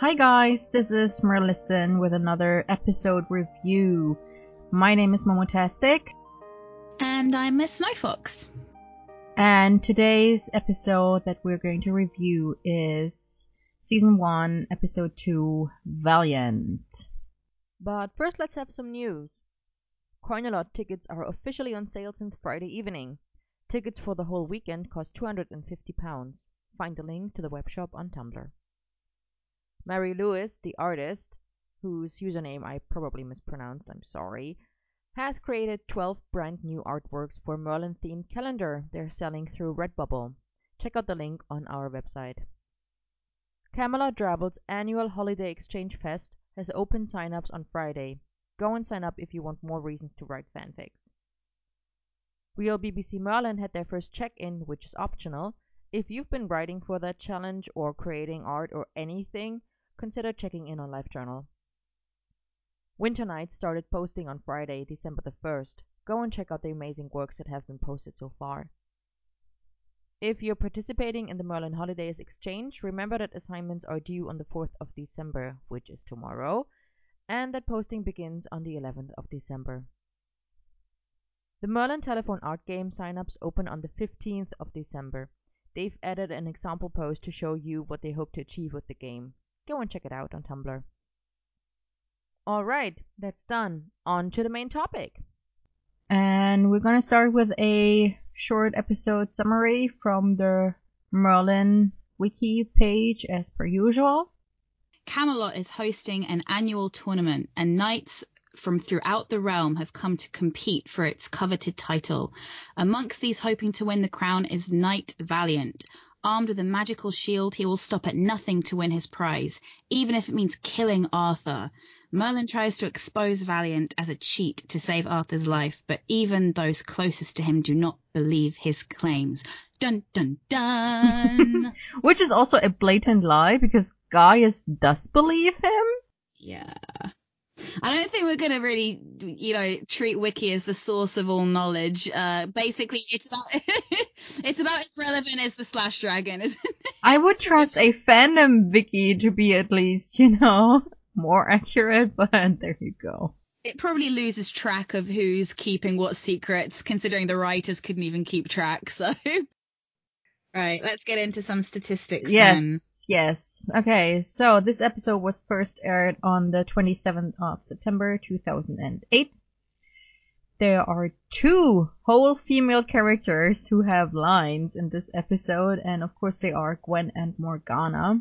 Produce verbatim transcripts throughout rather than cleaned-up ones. Hi guys, this is Merlison with another episode review. My name is Momotastic. And I'm Miss Snowfox. And today's episode that we're going to review is Season one, Episode two, Valiant. But first let's have some news. Coin-A-Lot tickets are officially on sale since Friday evening. Tickets for the whole weekend cost two hundred fifty pounds. Find the link to the webshop on Tumblr. Mary Lewis, the artist, whose username I probably mispronounced, I'm sorry, has created twelve brand new artworks for Merlin-themed calendar they're selling through Redbubble. Check out the link on our website. Camelot Drabble's annual Holiday Exchange Fest has open sign-ups on Friday. Go and sign up if you want more reasons to write fanfics. Real B B C Merlin had their first check-in, which is optional. If you've been writing for that challenge or creating art or anything, consider checking in on LiveJournal. Winter Nights started posting on Friday, December the first. Go and check out the amazing works that have been posted so far. If you're participating in the Merlin Holidays Exchange, remember that assignments are due on the fourth of December, which is tomorrow, and that posting begins on the eleventh of December. The Merlin Telephone Art Game sign-ups open on the fifteenth of December. They've added an example post to show you what they hope to achieve with the game. Go and check it out on Tumblr. Alright, that's done. On to the main topic. And we're going to start with a short episode summary from the Merlin Wiki page as per usual. Camelot is hosting an annual tournament, and knights from throughout the realm have come to compete for its coveted title. Amongst these hoping to win the crown is Knight Valiant. Armed with a magical shield, he will stop at nothing to win his prize, even if it means killing Arthur. Merlin tries to expose Valiant as a cheat to save Arthur's life, but even those closest to him do not believe his claims. Dun, dun, dun! Which is also a blatant lie, because Gaius does believe him. Yeah. I don't think we're going to really, you know, treat Wiki as the source of all knowledge. Uh, basically, it's about it's about as relevant as the Slash Dragon, isn't it? I would trust a fandom Wiki to be at least, you know, more accurate, but there you go. It probably loses track of who's keeping what secrets, considering the writers couldn't even keep track, so... Right, let's get into some statistics yes, then. Yes, yes. Okay, so this episode was first aired on the twenty-seventh of September, two thousand eight. There are two whole female characters who have lines in this episode, and of course they are Gwen and Morgana.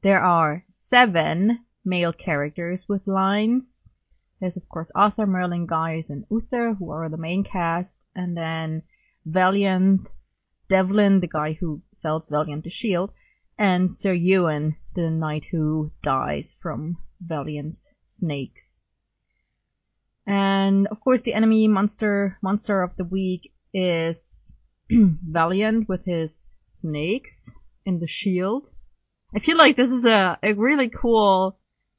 There are seven male characters with lines. There's of course Arthur, Merlin, Gaius, and Uther, who are the main cast, and then Valiant, Devlin, the guy who sells Valiant the shield, and Sir Ewan, the knight who dies from Valiant's snakes. And, of course, the enemy monster monster of the week is Valiant with his snakes in the shield. I feel like this is a, a really cool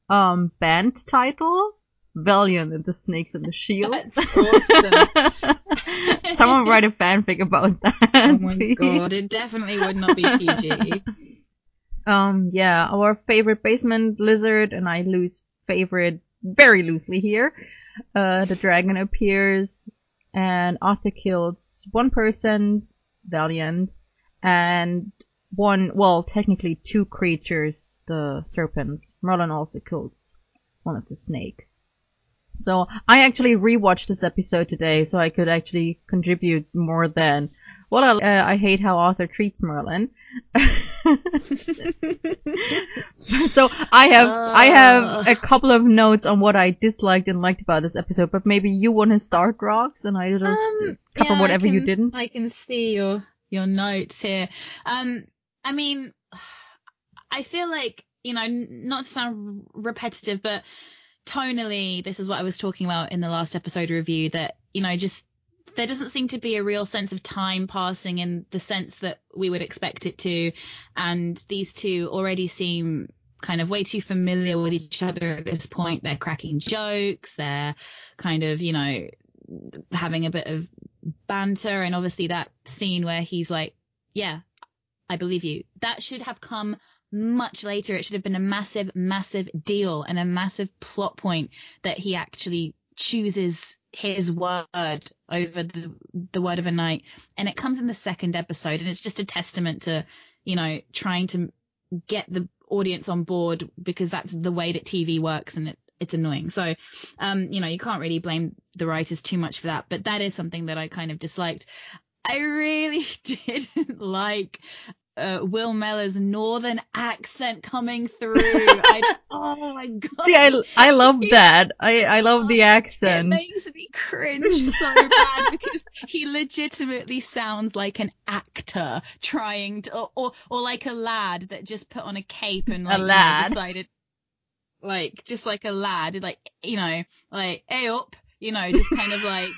um, band title. Valiant and the Snakes and the Shield. That's awesome. Someone write a fanfic about that. Oh my please. God, it definitely would not be P G. Um, yeah, our favorite basement lizard, and I lose favorite very loosely here. Uh, the dragon appears, and Arthur kills one person, Valiant, and one, well, technically two creatures, the serpents. Merlin also kills one of the snakes. So I actually rewatched this episode today, so I could actually contribute more than, well, I, uh, I hate how Arthur treats Merlin. So I have uh. I have a couple of notes on what I disliked and liked about this episode, but maybe you want to start, Rox, and I just um, cover yeah, whatever I can, you didn't. I can see your your notes here. Um, I mean, I feel like, you know, not to sound repetitive, but tonally, this is what I was talking about in the last episode review, that, you know, just there doesn't seem to be a real sense of time passing in the sense that we would expect it to. And these two already seem kind of way too familiar with each other at this point. They're cracking jokes. They're kind of, you know, having a bit of banter. And obviously that scene where he's like, yeah, I believe you. That should have come much later. It should have been a massive, massive deal and a massive plot point that he actually chooses his word over the, the word of a knight. And it comes in the second episode, and it's just a testament to, you know, trying to get the audience on board, because that's the way that T V works, and it, it's annoying. So, um, you know, you can't really blame the writers too much for that, but that is something that I kind of disliked. I really didn't like uh, Will Mellor's northern accent coming through. I, oh my god! See, I I love that. I I love the accent. It makes me cringe so bad, because he legitimately sounds like an actor trying to, or or, or like a lad that just put on a cape and like a lad. You know, decided, like just like a lad, like you know, like hey up, you know, just kind of like.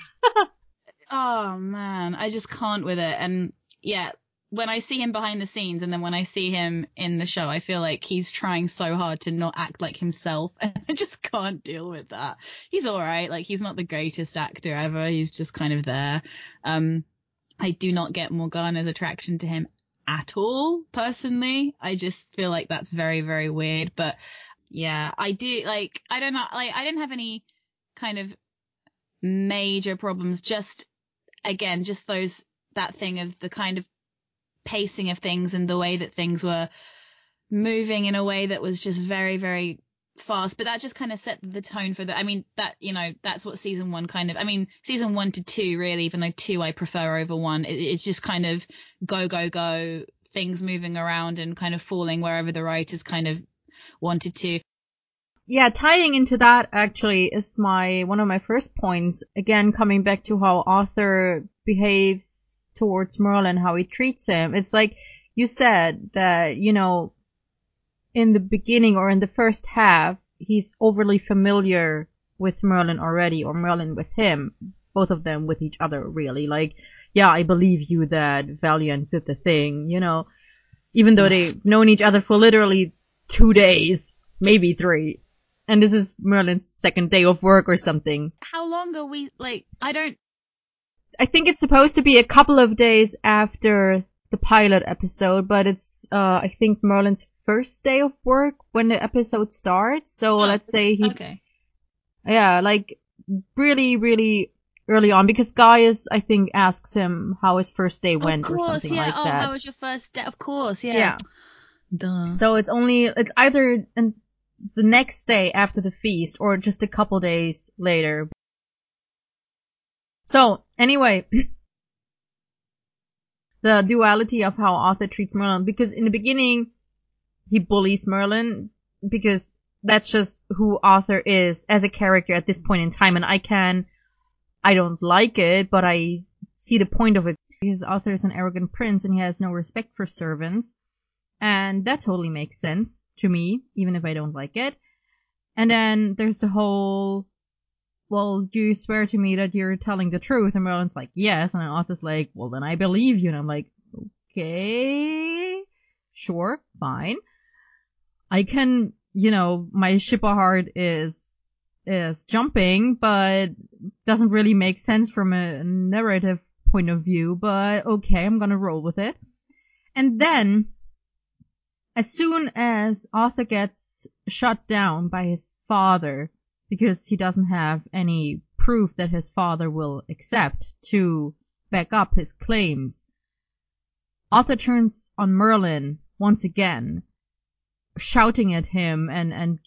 Oh man, I just can't with it. And yeah, when I see him behind the scenes and then when I see him in the show, I feel like he's trying so hard to not act like himself, and I just can't deal with that. He's all right. Like, he's not the greatest actor ever. He's just kind of there. Um, I do not get Morgana's attraction to him at all, personally. I just feel like that's very, very weird. But yeah, I do like, I don't know, like, I didn't have any kind of major problems, just again, just those, that thing of the kind of pacing of things and the way that things were moving in a way that was just very, very fast. But that just kind of set the tone for the, I mean, that, you know, that's what season one kind of, I mean, season one to two really, even though two I prefer over one, it, it's just kind of go, go, go, things moving around and kind of falling wherever the writers kind of wanted to. Yeah, tying into that actually is my, one of my first points. Again, coming back to how Arthur behaves towards Merlin, how he treats him. It's like you said that, you know, in the beginning or in the first half, he's overly familiar with Merlin already, or Merlin with him, both of them with each other, really. Like, yeah, I believe you that Valiant did the thing, you know, even though they've known each other for literally two days, maybe three. And this is Merlin's second day of work or something. How long are we, like, I don't... I think it's supposed to be a couple of days after the pilot episode, but it's, uh, I think Merlin's first day of work when the episode starts. So oh, let's say he... Okay. Yeah, like, really, really early on, because Gaius, I think, asks him how his first day went course, or something yeah. like oh, that. Oh, how was your first day? Of course, yeah. Yeah. Duh. So it's only, it's either... An, the next day after the feast, or just a couple days later. So, anyway, the duality of how Arthur treats Merlin, because in the beginning, he bullies Merlin, because that's just who Arthur is as a character at this point in time, and I can, I don't like it, but I see the point of it, because Arthur is an arrogant prince, and he has no respect for servants. And that totally makes sense to me, even if I don't like it. And then there's the whole, well, you swear to me that you're telling the truth. And Merlin's like, yes. And Arthur's like, well, then I believe you. And I'm like, okay, sure, fine. I can, you know, my shipper heart is, is jumping, but doesn't really make sense from a narrative point of view. But okay, I'm going to roll with it. And then... as soon as Arthur gets shut down by his father, because he doesn't have any proof that his father will accept to back up his claims, Arthur turns on Merlin once again, shouting at him and, and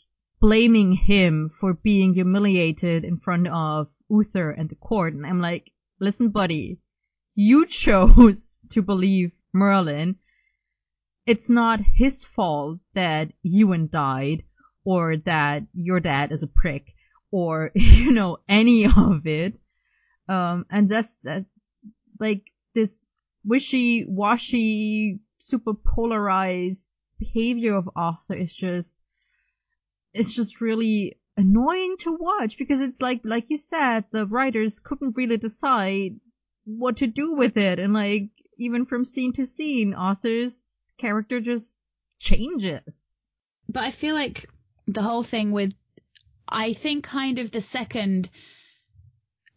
blaming him for being humiliated in front of Uther and the court. And I'm like, listen, buddy, you chose to believe Merlin. It's not his fault that Ewan died, or that your dad is a prick, or, you know, any of it. Um, and that's, that, like, this wishy-washy, super polarized behavior of Arthur is just, it's just really annoying to watch, because it's like, like you said, the writers couldn't really decide what to do with it, and like, even from scene to scene, Arthur's character just changes. But I feel like the whole thing with, I think kind of the second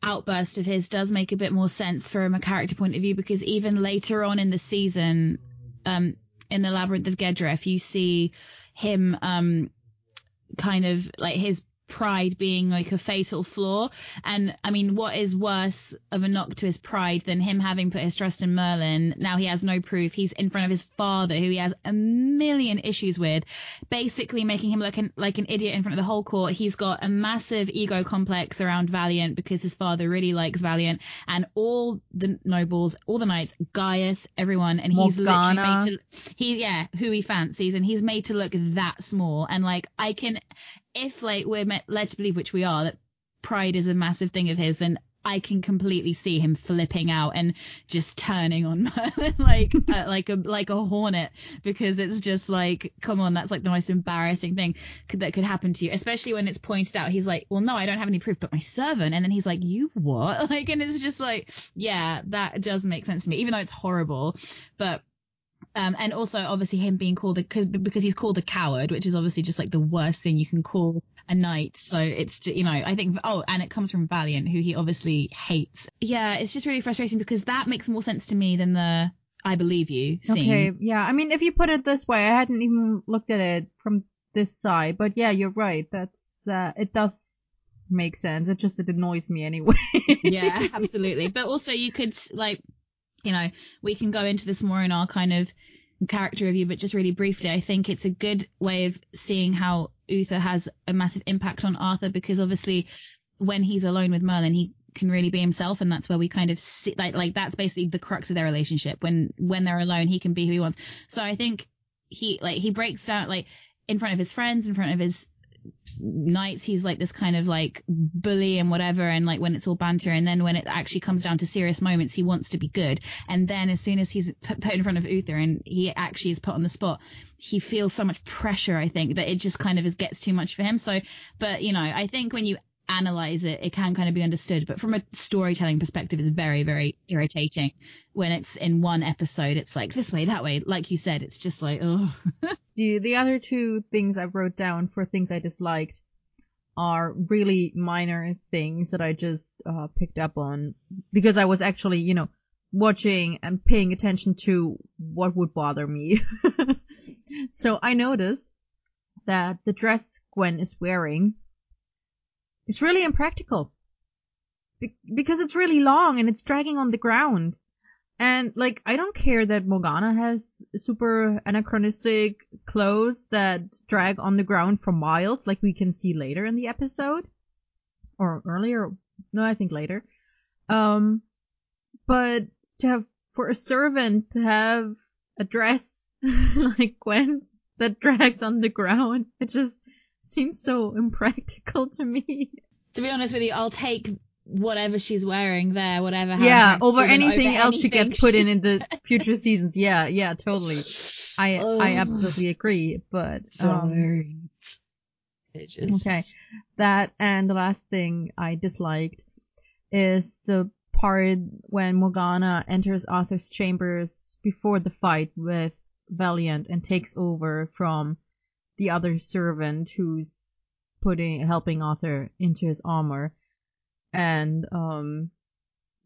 outburst of his does make a bit more sense from a character point of view, because even later on in the season, um, in the Labyrinth of Gedref, you see him um kind of like his pride being like a fatal flaw. And I mean, what is worse of a knock to his pride than him having put his trust in Merlin? Now he has no proof. He's in front of his father, who he has a million issues with, basically making him look an, like an idiot in front of the whole court. He's got a massive ego complex around Valiant because his father really likes Valiant and all the nobles, all the knights, Gaius, everyone. And he's Morgana. Literally made to, he, yeah, who he fancies. And he's made to look that small. And like, I can, if like we're led to believe, which we are, that pride is a massive thing of his, then I can completely see him flipping out and just turning on Merlin like uh, like a like a hornet, because it's just like, come on, that's like the most embarrassing thing could, that could happen to you, especially when it's pointed out. He's like, well, no, I don't have any proof, but my servant. And then he's like, you what? Like, and it's just like, yeah, that does make sense to me, even though it's horrible. But Um, and also, obviously, him being called a, cause, because he's called a coward, which is obviously just like the worst thing you can call a knight. So it's, just, you know, I think, oh, and it comes from Valiant, who he obviously hates. Yeah, it's just really frustrating because that makes more sense to me than the I believe you scene. Okay, yeah. I mean, if you put it this way, I hadn't even looked at it from this side. But yeah, you're right. That's, uh, it does make sense. It just, it annoys me anyway. Yeah, absolutely. But also, you could, like, you know, we can go into this more in our kind of character review, but just really briefly, I think it's a good way of seeing how Uther has a massive impact on Arthur, because obviously when he's alone with Merlin, he can really be himself, and that's where we kind of see, like, like that's basically the crux of their relationship. When when they're alone, he can be who he wants. So I think he, like, he breaks out, like, in front of his friends, in front of his knights, he's like this kind of like bully and whatever, and like when it's all banter, and then when it actually comes down to serious moments, he wants to be good. And then as soon as he's put in front of Uther and he actually is put on the spot, he feels so much pressure, I think, that it just kind of is, gets too much for him. So, but you know, I think when you analyze it, it can kind of be understood, but from a storytelling perspective, it's very, very irritating when it's in one episode. It's like this way, that way, like you said, it's just like, oh. the, the other two things I wrote down for things I disliked are really minor things that I just uh, picked up on because I was actually, you know, watching and paying attention to what would bother me. So I noticed that the dress Gwen is wearing, it's really impractical Be- because it's really long and it's dragging on the ground. And, like, I don't care that Morgana has super anachronistic clothes that drag on the ground for miles, like we can see later in the episode. Or earlier. No, I think later. Um, but to have, for a servant to have a dress like Gwen's that drags on the ground, it just seems so impractical to me. To be honest with you, I'll take whatever she's wearing there, whatever. Yeah, over anything over else anything she gets put in in the future seasons. Yeah, yeah, totally. I oh. I absolutely agree. But um, just... okay, that and the last thing I disliked is the part when Morgana enters Arthur's chambers before the fight with Valiant and takes over from the other servant who's putting helping Arthur into his armor. And um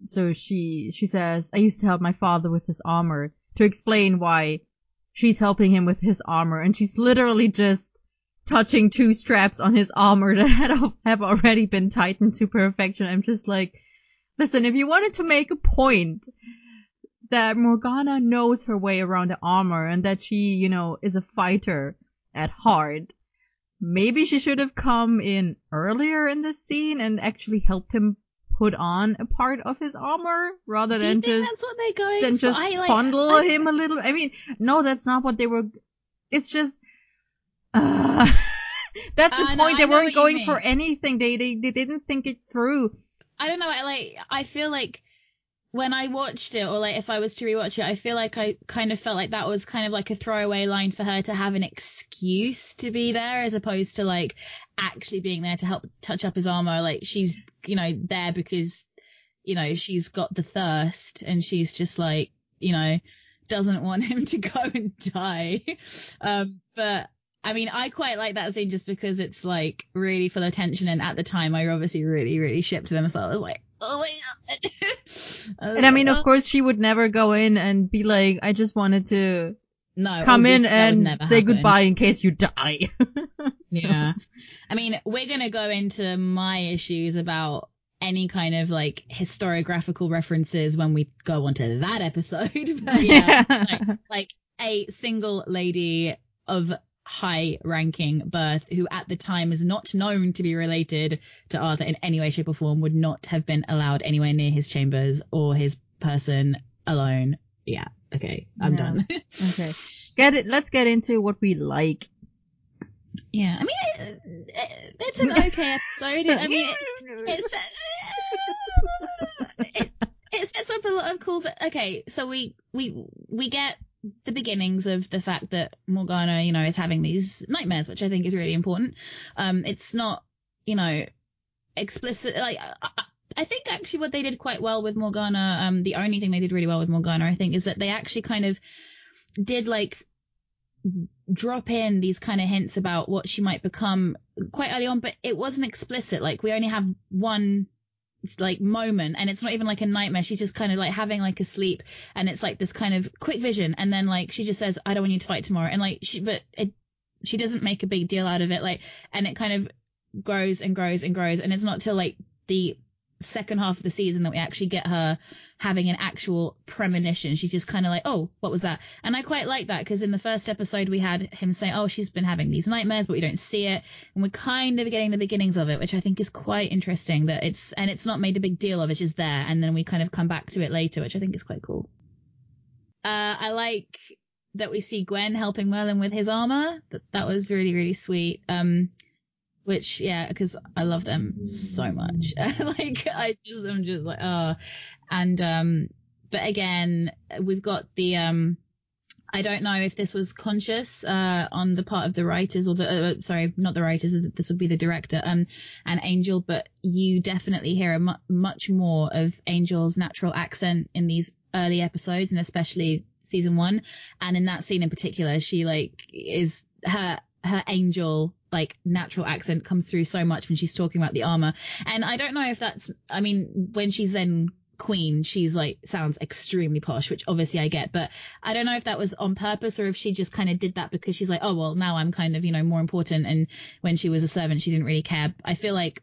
so she she says, I used to help my father with his armor, to explain why she's helping him with his armor, and she's literally just touching two straps on his armor that had, have already been tightened to perfection. I'm just like, listen, if you wanted to make a point that Morgana knows her way around the armor and that she, you know, is a fighter at heart, maybe she should have come in earlier in the scene and actually helped him put on a part of his armor rather than just than just fondle I, like, him a little. I mean, no, that's not what they were. It's just uh, that's the uh, point. No, they weren't going for anything. They, they they didn't think it through. I don't know. I like. I feel like when I watched it, or like if I was to rewatch it, I feel like I kind of felt like that was kind of like a throwaway line for her to have an excuse to be there, as opposed to like actually being there to help touch up his armor. Like she's, you know, there because, you know, she's got the thirst and she's just like, you know, doesn't want him to go and die. Um, but I mean, I quite like that scene just because it's like really full of tension. And at the time I obviously really, really shipped them. So I was like, oh my God. I and I mean, like, of course, she would never go in and be like, I just wanted to No, come in and say happen. goodbye in case you die. Yeah. I mean, we're going to go into my issues about any kind of like historiographical references when we go onto that episode. But yeah, yeah. Like, like a single lady of high ranking birth who at the time is not known to be related to Arthur in any way, shape or form would not have been allowed anywhere near his chambers or his person alone. Yeah. Okay. I'm yeah. done. Okay. Get it. Let's get into what we like. Yeah. I mean, it, it, it's an okay episode. It, I mean, it, it, sets, it, it sets up a lot of cool, but okay. So we, we, we get the beginnings of the fact that Morgana, you know, is having these nightmares, which I think is really important. Um, it's not, you know, explicit. Like, I, I think actually what they did quite well with Morgana, um, the only thing they did really well with Morgana, I think, is that they actually kind of did like drop in these kind of hints about what she might become quite early on, but it wasn't explicit. Like, we only have one like moment, and it's not even like a nightmare. She's just kind of like having like a sleep, and it's like this kind of quick vision, and then like she just says, I don't want you to fight tomorrow, and like she but it she doesn't make a big deal out of it, like, and it kind of grows and grows and grows, and it's not till like the second half of the season that we actually get her having an actual premonition. She's just kind of like, oh, what was that? And I quite like that, because in the first episode we had him say, oh, she's been having these nightmares, but we don't see it, and we're kind of getting the beginnings of it, which I think is quite interesting, that it's and it's not made a big deal of, it's just there, and then we kind of come back to it later, which I think is quite cool. uh I like that we see Gwen helping Merlin with his armor. That, that was really, really sweet. um Which, yeah, because I love them so much. Like, I just, I'm just like, oh. And, um, but again, we've got the, um, I don't know if this was conscious, uh, on the part of the writers or the, uh, sorry, not the writers, this would be the director, um, and Angel, but you definitely hear a mu- much more of Angel's natural accent in these early episodes, and especially season one. And in that scene in particular, she like is her, her Angel like natural accent comes through so much when she's talking about the armor. And I don't know if that's, I mean, when she's then queen, she's like sounds extremely posh, which obviously I get, but I don't know if that was on purpose or if she just kind of did that because she's like, oh well, now I'm kind of, you know, more important, and when she was a servant she didn't really care. I feel like,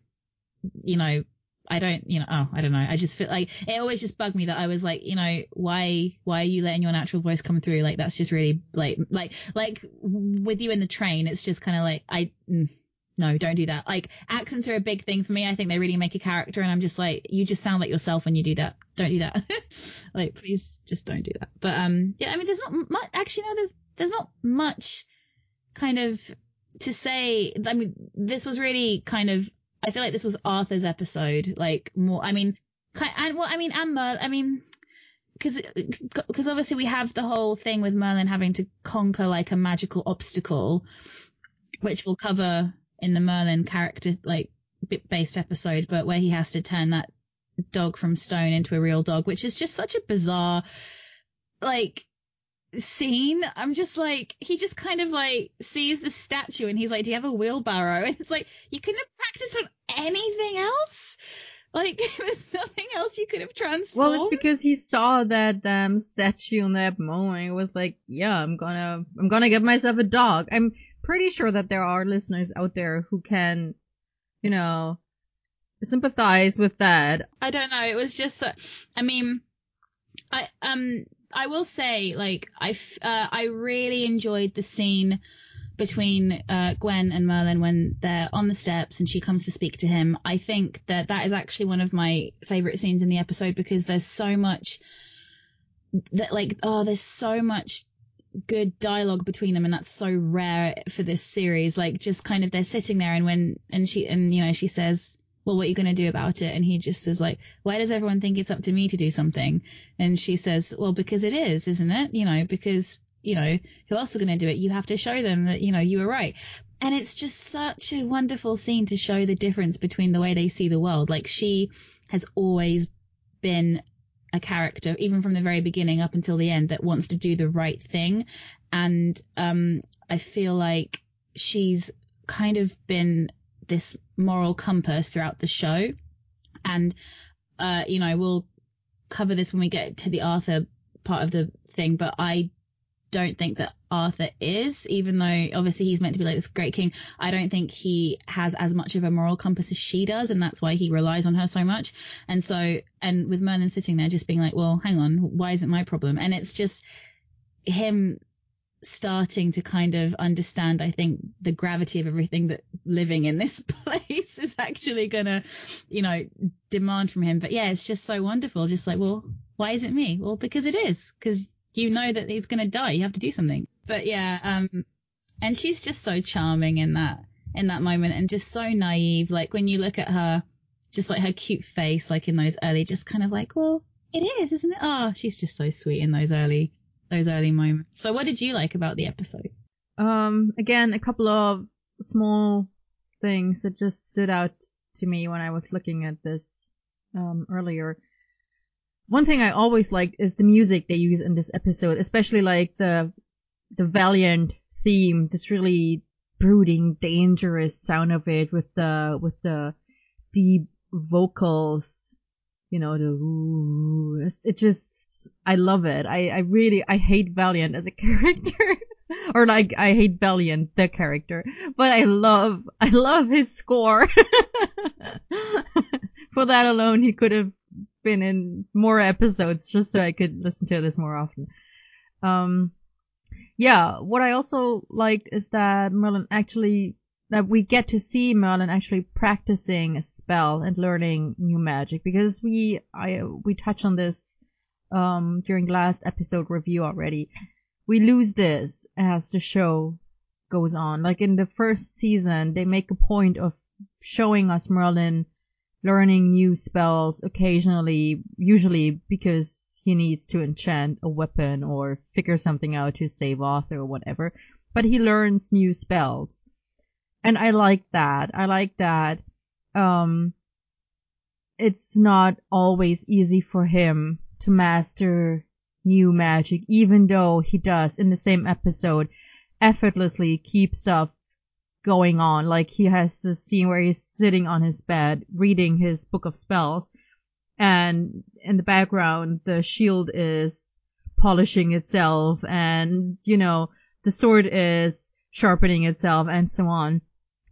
you know, I don't, you know, oh, I don't know. I just feel like it always just bugged me that I was like, you know, why, why are you letting your natural voice come through? Like, that's just really like, like, like with you in the train, it's just kind of like, I, no, don't do that. Like, accents are a big thing for me. I think they really make a character, and I'm just like, you just sound like yourself when you do that. Don't do that. Like, please just don't do that. But, um, yeah, I mean, there's not much, actually, no, there's, there's not much kind of to say. I mean, this was really kind of, I feel like this was Arthur's episode, like more. I mean, and well, I mean, and Merlin. I mean, because because obviously we have the whole thing with Merlin having to conquer like a magical obstacle, which we'll cover in the Merlin character like based episode, but where he has to turn that dog from stone into a real dog, which is just such a bizarre like scene. I'm just like, he just kind of like sees the statue and he's like, do you have a wheelbarrow? And it's like, you couldn't have practiced on anything else. Like, there's nothing else you could have transformed. Well, it's because he saw that damn um, statue in that moment. It was like, yeah, I'm gonna I'm gonna get myself a dog. I'm pretty sure that there are listeners out there who can, you know, sympathize with that. I don't know, it was just so, I mean I um I will say, like, I, uh, I really enjoyed the scene between uh, Gwen and Merlin when they're on the steps and she comes to speak to him. I think that that is actually one of my favourite scenes in the episode, because there's so much that, like, oh, there's so much good dialogue between them, and that's so rare for this series. Like, just kind of they're sitting there, and when and she and you know she says, well, what are you going to do about it? And he just is like, why does everyone think it's up to me to do something? And she says, well, because it is, isn't it? You know, because, you know, who else is going to do it? You have to show them that, you know, you were right. And it's just such a wonderful scene to show the difference between the way they see the world. Like, she has always been a character, even from the very beginning up until the end, that wants to do the right thing. And um, I feel like she's kind of been this moral compass throughout the show, and uh you know, we'll cover this when we get to the Arthur part of the thing, but I don't think that Arthur is, even though obviously he's meant to be like this great king. I don't think he has as much of a moral compass as she does, and that's why he relies on her so much. And so, and with Merlin sitting there just being like, well, hang on, why is it my problem? And it's just him starting to kind of understand, I think, the gravity of everything that living in this place is actually gonna, you know, demand from him. But yeah, it's just so wonderful. Just like, well, why is it me? Well, because it is, because you know that he's gonna die. You have to do something. But yeah, um, and she's just so charming in that in that moment, and just so naive. Like when you look at her, just like her cute face, like in those early, just kind of like, well, it is, isn't it? Oh, she's just so sweet in those early. Those early moments. So what did you like about the episode? Um, again, a couple of small things that just stood out to me when I was looking at this um, earlier. One thing I always like is the music they use in this episode, especially like the the Valiant theme, this really brooding, dangerous sound of it with the with the deep vocals. You know, the ooh, it just, I love it. I, I really, I hate Valiant as a character. Or like, I hate Valiant, the character. But I love, I love his score. For that alone, he could have been in more episodes just so I could listen to this more often. Um, yeah, what I also liked is that Merlin actually, that we get to see Merlin actually practicing a spell and learning new magic, because we I, we touched on this um, during the last episode review already. We lose this as the show goes on. Like in the first season, they make a point of showing us Merlin learning new spells occasionally, usually because he needs to enchant a weapon or figure something out to save Arthur or whatever. But he learns new spells. And I like that. I like that. Um, it's not always easy for him to master new magic, even though he does, in the same episode, effortlessly keep stuff going on. Like he has this scene where he's sitting on his bed, reading his book of spells. And in the background, the shield is polishing itself. And, you know, the sword is sharpening itself and so on.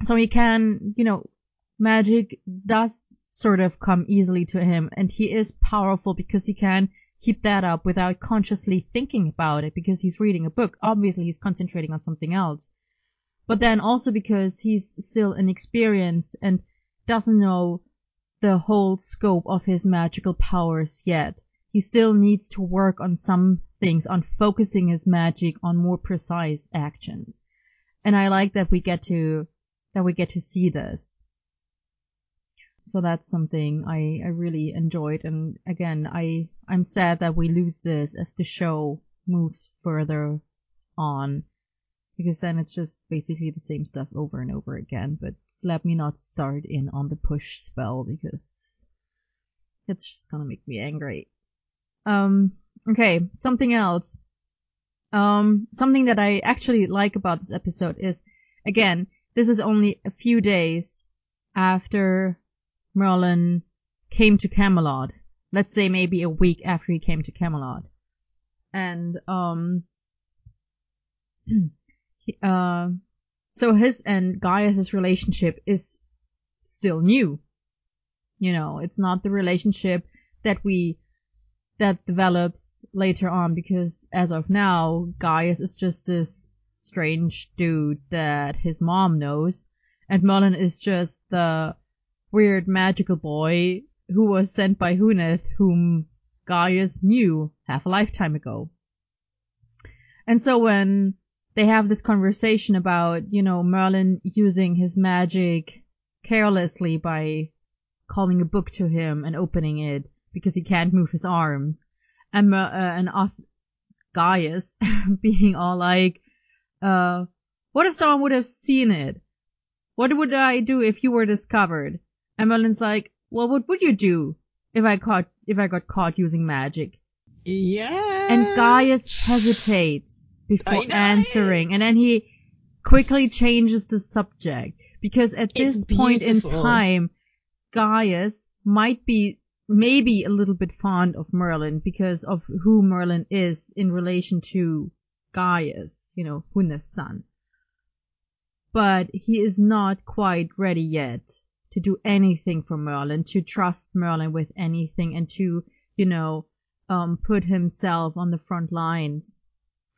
So he can, you know, magic does sort of come easily to him, and he is powerful because he can keep that up without consciously thinking about it, because he's reading a book. Obviously, he's concentrating on something else. But then also because he's still inexperienced and doesn't know the whole scope of his magical powers yet. He still needs to work on some things, on focusing his magic on more precise actions. And I like that we get to, that we get to see this. So that's something I, I really enjoyed. And again, I, I'm sad that we lose this as the show moves further on, because then it's just basically the same stuff over and over again. But let me not start in on the push spell, because it's just gonna make me angry. Um, okay. Something else. Um, something that I actually like about this episode is, again, this is only a few days after Merlin came to Camelot. Let's say maybe a week after he came to Camelot. And, um, he, uh, so his and Gaius's relationship is still new. You know, it's not the relationship that we that develops later on, because as of now, Gaius is just this strange dude that his mom knows, and Merlin is just the weird magical boy who was sent by Huneth, whom Gaius knew half a lifetime ago. And so when they have this conversation about, you know, Merlin using his magic carelessly by calling a book to him and opening it, because he can't move his arms. And, uh, and Arth- Gaius being all like, uh, what if someone would have seen it? What would I do if you were discovered? And Merlin's like, well, what would you do if I caught, if I got caught using magic? Yeah. And Gaius hesitates before answering. And then he quickly changes the subject, because at it's this beautiful. point in time, Gaius might be maybe a little bit fond of Merlin because of who Merlin is in relation to Gaius, you know, Huna's son. But he is not quite ready yet to do anything for Merlin, to trust Merlin with anything, and to, you know, um, put himself on the front lines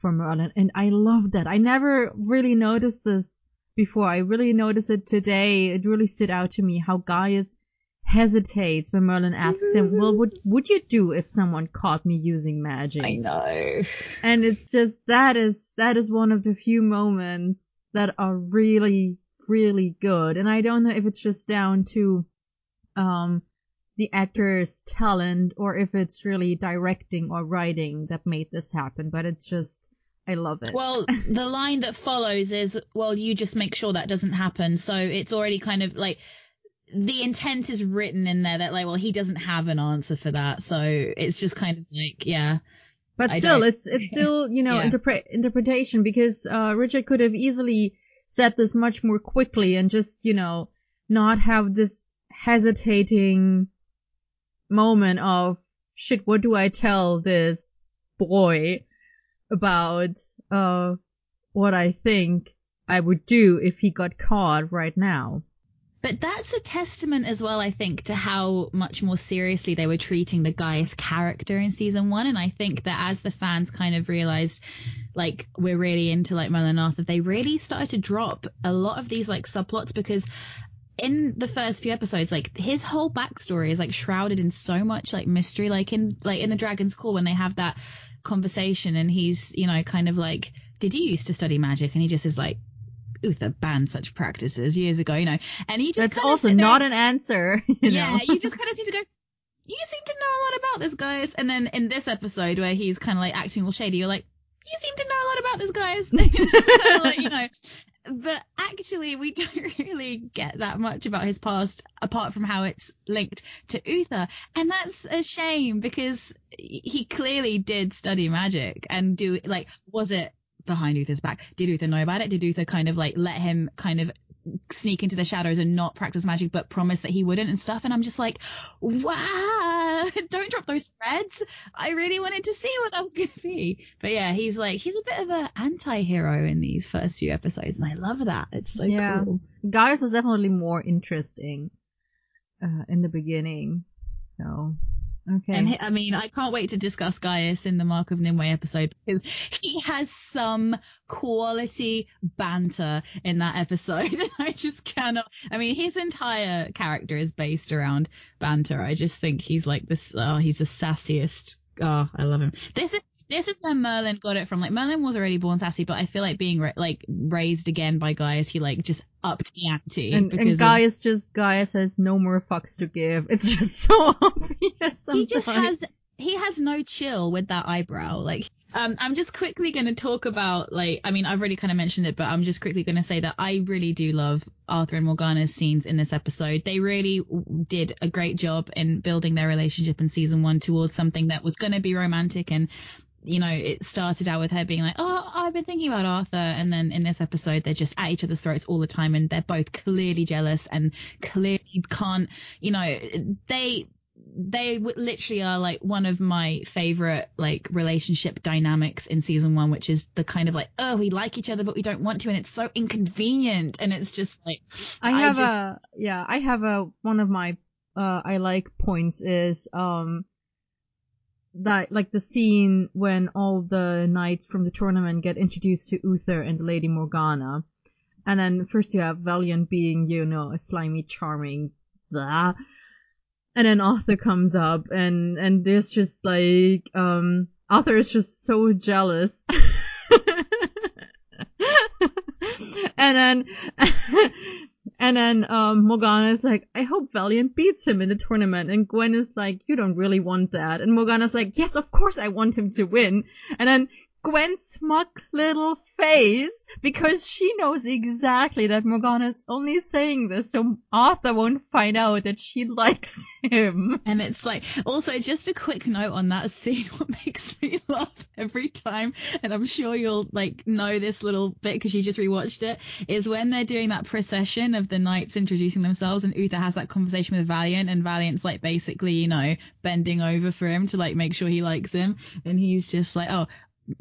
for Merlin. And I love that. I never really noticed this before. I really noticed it today. It really stood out to me how Gaius hesitates when Merlin asks him, well, what would you do if someone caught me using magic? I know. And it's just, that is, that is one of the few moments that are really, really good. And I don't know if it's just down to, um, the actor's talent or if it's really directing or writing that made this happen, but it's just, I love it. Well, the line that follows is, well, you just make sure that doesn't happen. So it's already kind of like, the intent is written in there that, like, well, he doesn't have an answer for that, so it's just kind of like, yeah. But I still, don't. it's it's still, you know, yeah. interpre- interpretation, because uh, Richard could have easily said this much more quickly and just, you know, not have this hesitating moment of, shit, what do I tell this boy about uh what I think I would do if he got caught right now? But that's a testament as well, I think, to how much more seriously they were treating the Gaius character in season one. And I think that as the fans kind of realized, like, we're really into, like, Merlin Arthur, they really started to drop a lot of these, like, subplots, because in the first few episodes, like, his whole backstory is, like, shrouded in so much, like, mystery, like in like in the Dragon's Call when they have that conversation and he's, you know, kind of like, did you used to study magic? And he just is like, Uther banned such practices years ago, you know, and you just, that's also not an answer. You yeah, know? You just kind of seem to go, you seem to know a lot about this, guys. And then in this episode where he's kind of like acting all shady, you're like, you seem to know a lot about this, guys. Like, you know, but actually we don't really get that much about his past apart from how it's linked to Uther, and that's a shame because he clearly did study magic and do like, was it behind Uther's back? Did Uther know about it? Did Uther kind of like let him kind of sneak into the shadows and not practice magic but promise that he wouldn't and stuff? And I'm just like, wow, don't drop those threads. I really wanted to see what that was going to be. But yeah, he's like, he's a bit of an anti-hero in these first few episodes, and I love that. It's so yeah. cool. Gaius was definitely more interesting uh, in the beginning. So... Okay. And he, I mean, I can't wait to discuss Gaius in the Mark of Nimue episode, because he has some quality banter in that episode. And I just cannot. I mean, his entire character is based around banter. I just think he's like this. Oh, he's the sassiest. Oh, I love him. This is this is where Merlin got it from. Like, Merlin was already born sassy, but I feel like being like raised again by Gaius, he like just upped the ante. And, because and Gaius of, just Gaius has no more fucks to give. It's just so obvious. Sometimes. He just has he has no chill with that eyebrow. Like, um, I'm just quickly going to talk about, like, I mean, I've already kind of mentioned it, but I'm just quickly going to say that I really do love Arthur and Morgana's scenes in this episode. They really did a great job in building their relationship in season one towards something that was going to be romantic. And you know, it started out with her being like, oh, I've been thinking about Arthur. And then in this episode, they're just at each other's throats all the time. And they're both clearly jealous and clearly can't, you know, they they literally are like one of my favorite like relationship dynamics in season one, which is the kind of like, oh, we like each other, but we don't want to. And it's so inconvenient. And it's just like, I have I just... a, yeah, I have a, one of my, uh, I like points is, um, that, like, the scene when all the knights from the tournament get introduced to Uther and the Lady Morgana. And then first you have Valiant being, you know, a slimy, charming, blah. And then Arthur comes up and, and there's just like, um, Arthur is just so jealous. and then, And then um Morgana is like, I hope Valiant beats him in the tournament. And Gwen is like, you don't really want that. And Morgana's like, yes, of course I want him to win. And then Gwen's smug little face, because she knows exactly that Morgana's only saying this so Arthur won't find out that she likes him. And it's like, also just a quick note on that scene, what makes me laugh every time, and I'm sure you'll like know this little bit because you just rewatched it, is when they're doing that procession of the knights introducing themselves and Uther has that conversation with Valiant, and Valiant's like basically, you know, bending over for him to like make sure he likes him, and he's just like, oh,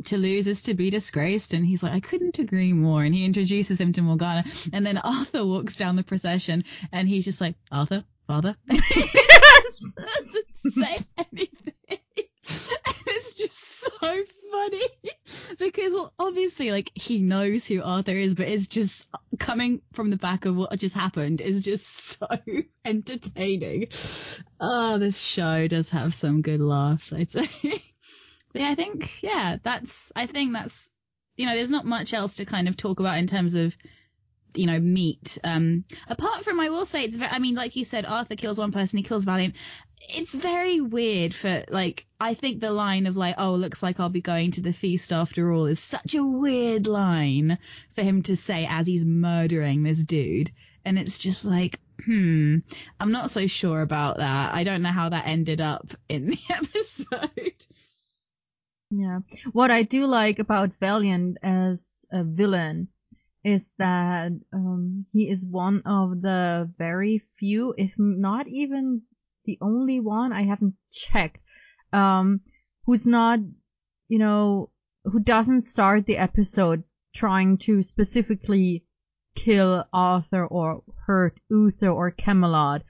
to lose is to be disgraced. And he's like, I couldn't agree more. And he introduces him to Morgana. And then Arthur walks down the procession and he's just like, Arthur, father. Doesn't say anything. And it's just so funny because, well, obviously, like, he knows who Arthur is, but it's just coming from the back of what just happened is just so entertaining. Oh, this show does have some good laughs, I'd say. But yeah, I think, yeah, that's, I think that's, you know, there's not much else to kind of talk about in terms of, you know, meat. Um, apart from, I will say, it's, I mean, like you said, Arthur kills one person, he kills Valiant. It's very weird for, like, I think the line of, like, oh, looks like I'll be going to the feast after all is such a weird line for him to say as he's murdering this dude. And it's just like, hmm, I'm not so sure about that. I don't know how that ended up in the episode. Yeah. What I do like about Valiant as a villain is that um, he is one of the very few, if not even the only one, I haven't checked, um, who's not, you know, who doesn't start the episode trying to specifically kill Arthur or hurt Uther or Camelot.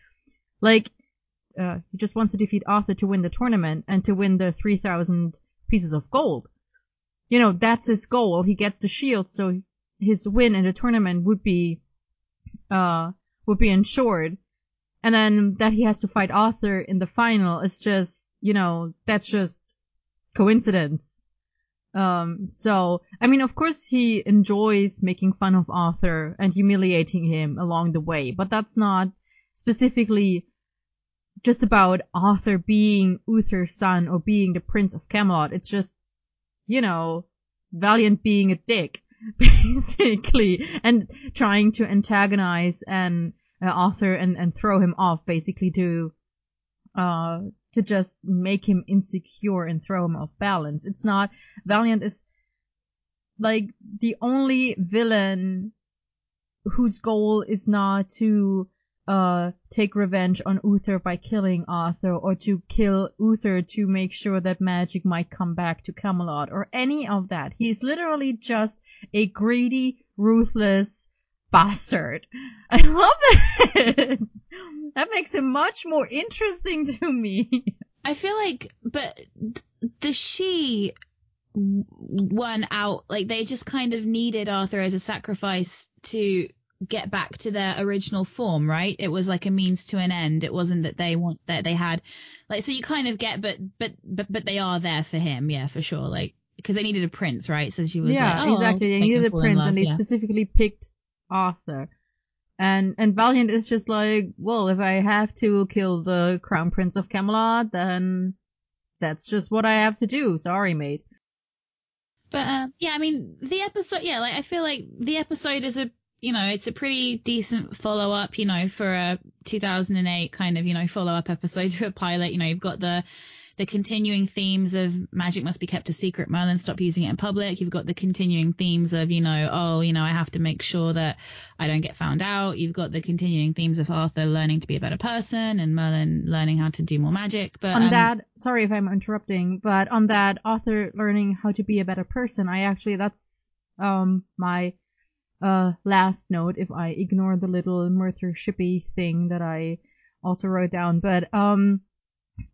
Like, uh, he just wants to defeat Arthur to win the tournament and to win the three thousand pieces of gold. You know, that's his goal. He gets the shield, so his win in the tournament would be, uh, would be ensured. And then that he has to fight Arthur in the final is just, you know, that's just coincidence. Um, so, I mean, of course he enjoys making fun of Arthur and humiliating him along the way, but that's not specifically just about Arthur being Uther's son or being the Prince of Camelot. It's just, you know, Valiant being a dick, basically, and trying to antagonize and Uh, Arthur and, and throw him off, basically, to uh to just make him insecure and throw him off balance. It's not, Valiant is like the only villain whose goal is not to uh take revenge on Uther by killing Arthur or to kill Uther to make sure that magic might come back to Camelot or any of that. He's literally just a greedy, ruthless bastard. I love it. That makes him much more interesting to me. I feel like, but the she won out, like they just kind of needed Arthur as a sacrifice to get back to their original form, right? It was like a means to an end. It wasn't that they want that they had, like, so you kind of get, but but but, but they are there for him, yeah, for sure, like, because they needed a prince, right? So she was, yeah, like, oh, exactly, they needed a prince, love, and they yeah. specifically picked Arthur, and and Valiant is just like, well, if I have to kill the Crown Prince of Camelot, then that's just what I have to do. Sorry, mate. But uh, yeah, I mean, the episode, yeah, like I feel like the episode is a, you know, it's a pretty decent follow up, you know, for a two thousand eight kind of, you know, follow up episode to a pilot. You know, you've got the the continuing themes of magic must be kept a secret, Merlin, stop using it in public. You've got the continuing themes of, you know, oh, you know, I have to make sure that I don't get found out. You've got the continuing themes of Arthur learning to be a better person and Merlin learning how to do more magic. But on um, that, sorry if I'm interrupting, but on that Arthur learning how to be a better person, I actually, that's um my uh last note, if I ignore the little Merthyr Shippy thing that I also wrote down. But um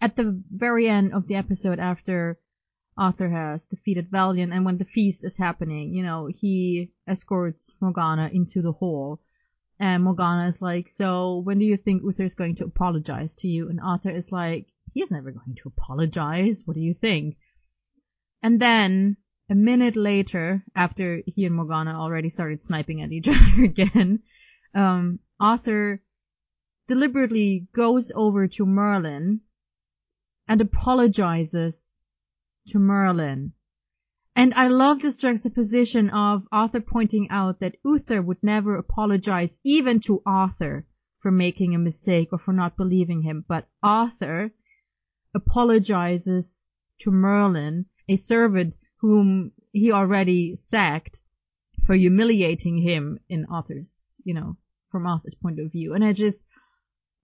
at the very end of the episode, after Arthur has defeated Valiant and when the feast is happening, you know, he escorts Morgana into the hall. And Morgana is like, so when do you think Uther is going to apologize to you? And Arthur is like, he's never going to apologize. What do you think? And then a minute later, after he and Morgana already started sniping at each other again, um, Arthur deliberately goes over to Merlin and apologizes to Merlin. And I love this juxtaposition of Arthur pointing out that Uther would never apologize even to Arthur for making a mistake or for not believing him. But Arthur apologizes to Merlin, a servant whom he already sacked for humiliating him in Arthur's, you know, from Arthur's point of view. And I just...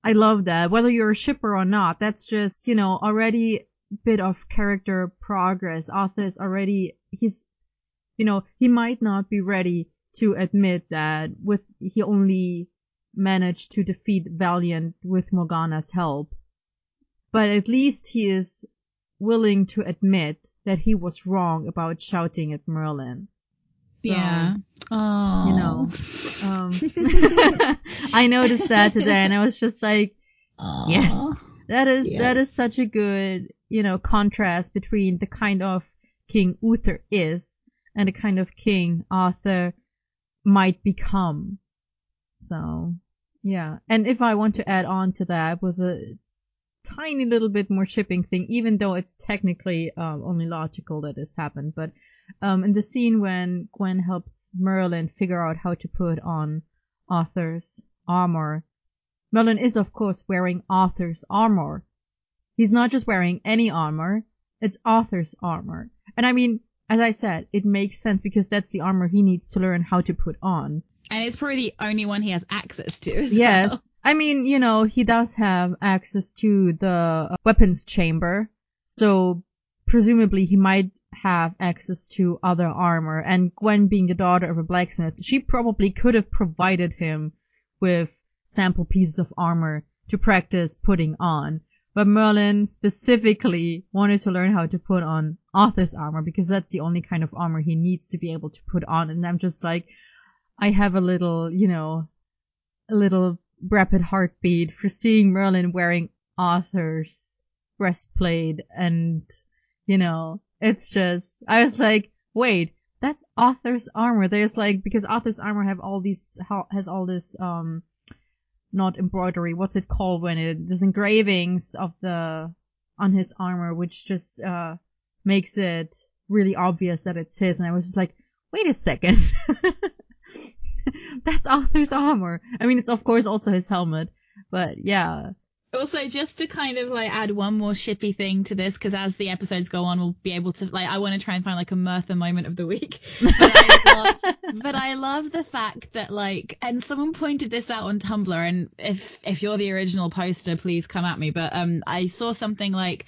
I love that. Whether you're a shipper or not, that's just, you know, already bit of character progress. Arthur is already, he's, you know, he might not be ready to admit that with, he only managed to defeat Valiant with Morgana's help. But at least he is willing to admit that he was wrong about shouting at Merlin. So, yeah. Oh. You know, um, I noticed that today, and I was just like, Aww. Yes, that is yeah. that is such a good, you know, contrast between the kind of king Uther is and the kind of king Arthur might become. So, yeah. And if I want to add on to that with a tiny little bit more shipping thing, even though it's technically um, only logical that this happened, but um, in the scene when Gwen helps Merlin figure out how to put on Arthur's armor, Merlin is, of course, wearing Arthur's armor. He's not just wearing any armor, it's Arthur's armor. And I mean, as I said, it makes sense because that's the armor he needs to learn how to put on. And it's probably the only one he has access to as yes. well. I mean, you know, he does have access to the weapons chamber, so presumably he might have access to other armor. And Gwen, being the daughter of a blacksmith, she probably could have provided him with sample pieces of armor to practice putting on. But Merlin specifically wanted to learn how to put on Arthur's armor because that's the only kind of armor he needs to be able to put on. And I'm just like, I have a little, you know, a little rapid heartbeat for seeing Merlin wearing Arthur's breastplate. And, you know, it's just, I was like, wait, that's Arthur's armor. There's like, because Arthur's armor have all these, has all this, um, not embroidery, what's it called when it, there's engravings of the, on his armor, which just, uh, makes it really obvious that it's his. And I was just like, wait a second. That's Arthur's armor. I mean, it's of course also his helmet, but yeah. Also, just to kind of like add one more shippy thing to this, because as the episodes go on, we'll be able to like, I want to try and find like a Mirtha moment of the week. But I, love, but I love the fact that like, and someone pointed this out on Tumblr, and if if you're the original poster, please come at me. But um, I saw something like,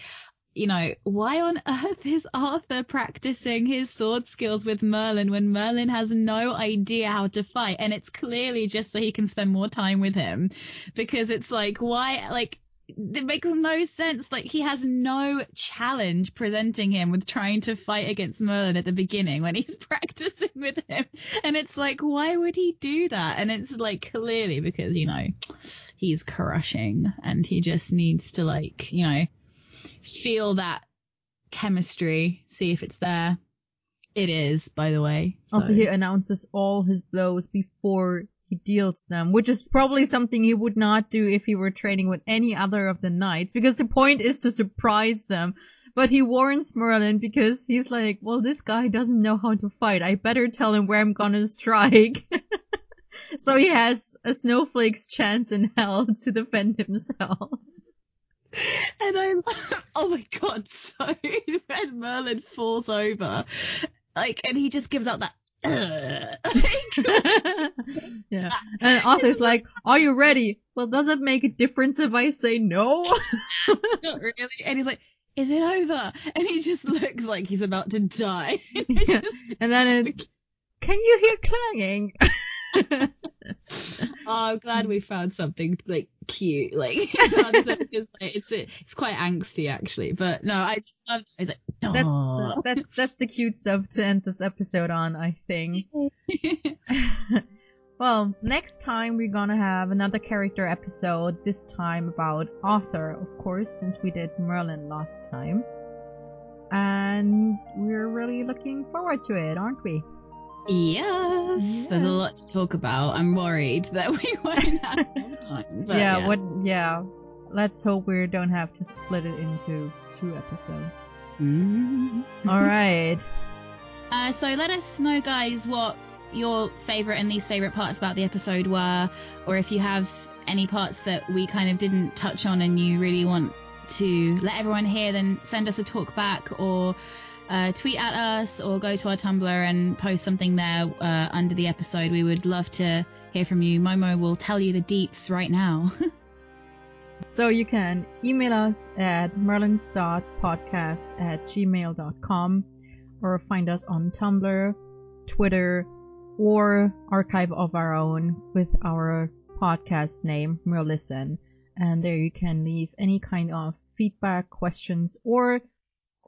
you know, why on earth is Arthur practicing his sword skills with Merlin when Merlin has no idea how to fight? And it's clearly just so he can spend more time with him, because it's like, why, like, it makes no sense. Like, he has no challenge presenting him with trying to fight against Merlin at the beginning when he's practicing with him. And it's like, why would he do that? And it's like, clearly because, you know, he's crushing and he just needs to, like, you know, feel that chemistry, see if it's there. It is, by the way. So. Also, he announces all his blows before he deals them, which is probably something he would not do if he were training with any other of the knights, because the point is to surprise them. But he warns Merlin because he's like, well, this guy doesn't know how to fight. I better tell him where I'm gonna strike. So he has a snowflake's chance in hell to defend himself. And I love, oh my god, so when Merlin falls over, like, and he just gives out that, uh, yeah. And Arthur's like, are you ready? Well, does it make a difference if I say no? Not really. And he's like, is it over? And he just looks like he's about to die. Yeah. just, and then it's, like, can you hear clanging? Oh, I'm glad we found something like cute. Like, just, like it's it's quite angsty actually, but no, I just love. It's like Duh. that's that's that's the cute stuff to end this episode on, I think. Well, next time we're gonna have another character episode. This time about Arthur, of course, since we did Merlin last time, and we're really looking forward to it, aren't we? Yes, yeah. There's a lot to talk about. I'm worried that we won't have enough time. Yeah, yeah. What, yeah. Let's hope we don't have to split it into two episodes. Mm. All right. Uh, so let us know, guys, what your favourite and least favourite parts about the episode were, or if you have any parts that we kind of didn't touch on and you really want to let everyone hear, then send us a talk back, or... Uh, tweet at us, or go to our Tumblr and post something there uh, under the episode. We would love to hear from you. Momo will tell you the deets right now. So you can email us at merlins dot podcast at gmail dot com or find us on Tumblr, Twitter, or archive of our own with our podcast name, Merlisten. And there you can leave any kind of feedback, questions, or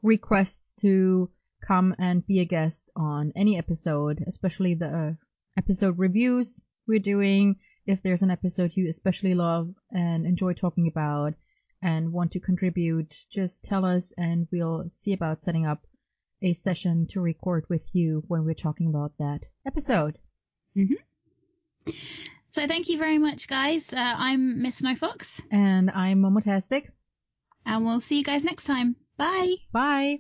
requests to come and be a guest on any episode, especially the uh, episode reviews we're doing. If there's an episode you especially love and enjoy talking about and want to contribute, just tell us and we'll see about setting up a session to record with you when we're talking about that episode. Mm-hmm. So thank you very much, guys. Uh, I'm Miss Snowfox. And I'm Momotastic. And we'll see you guys next time. Bye. Bye.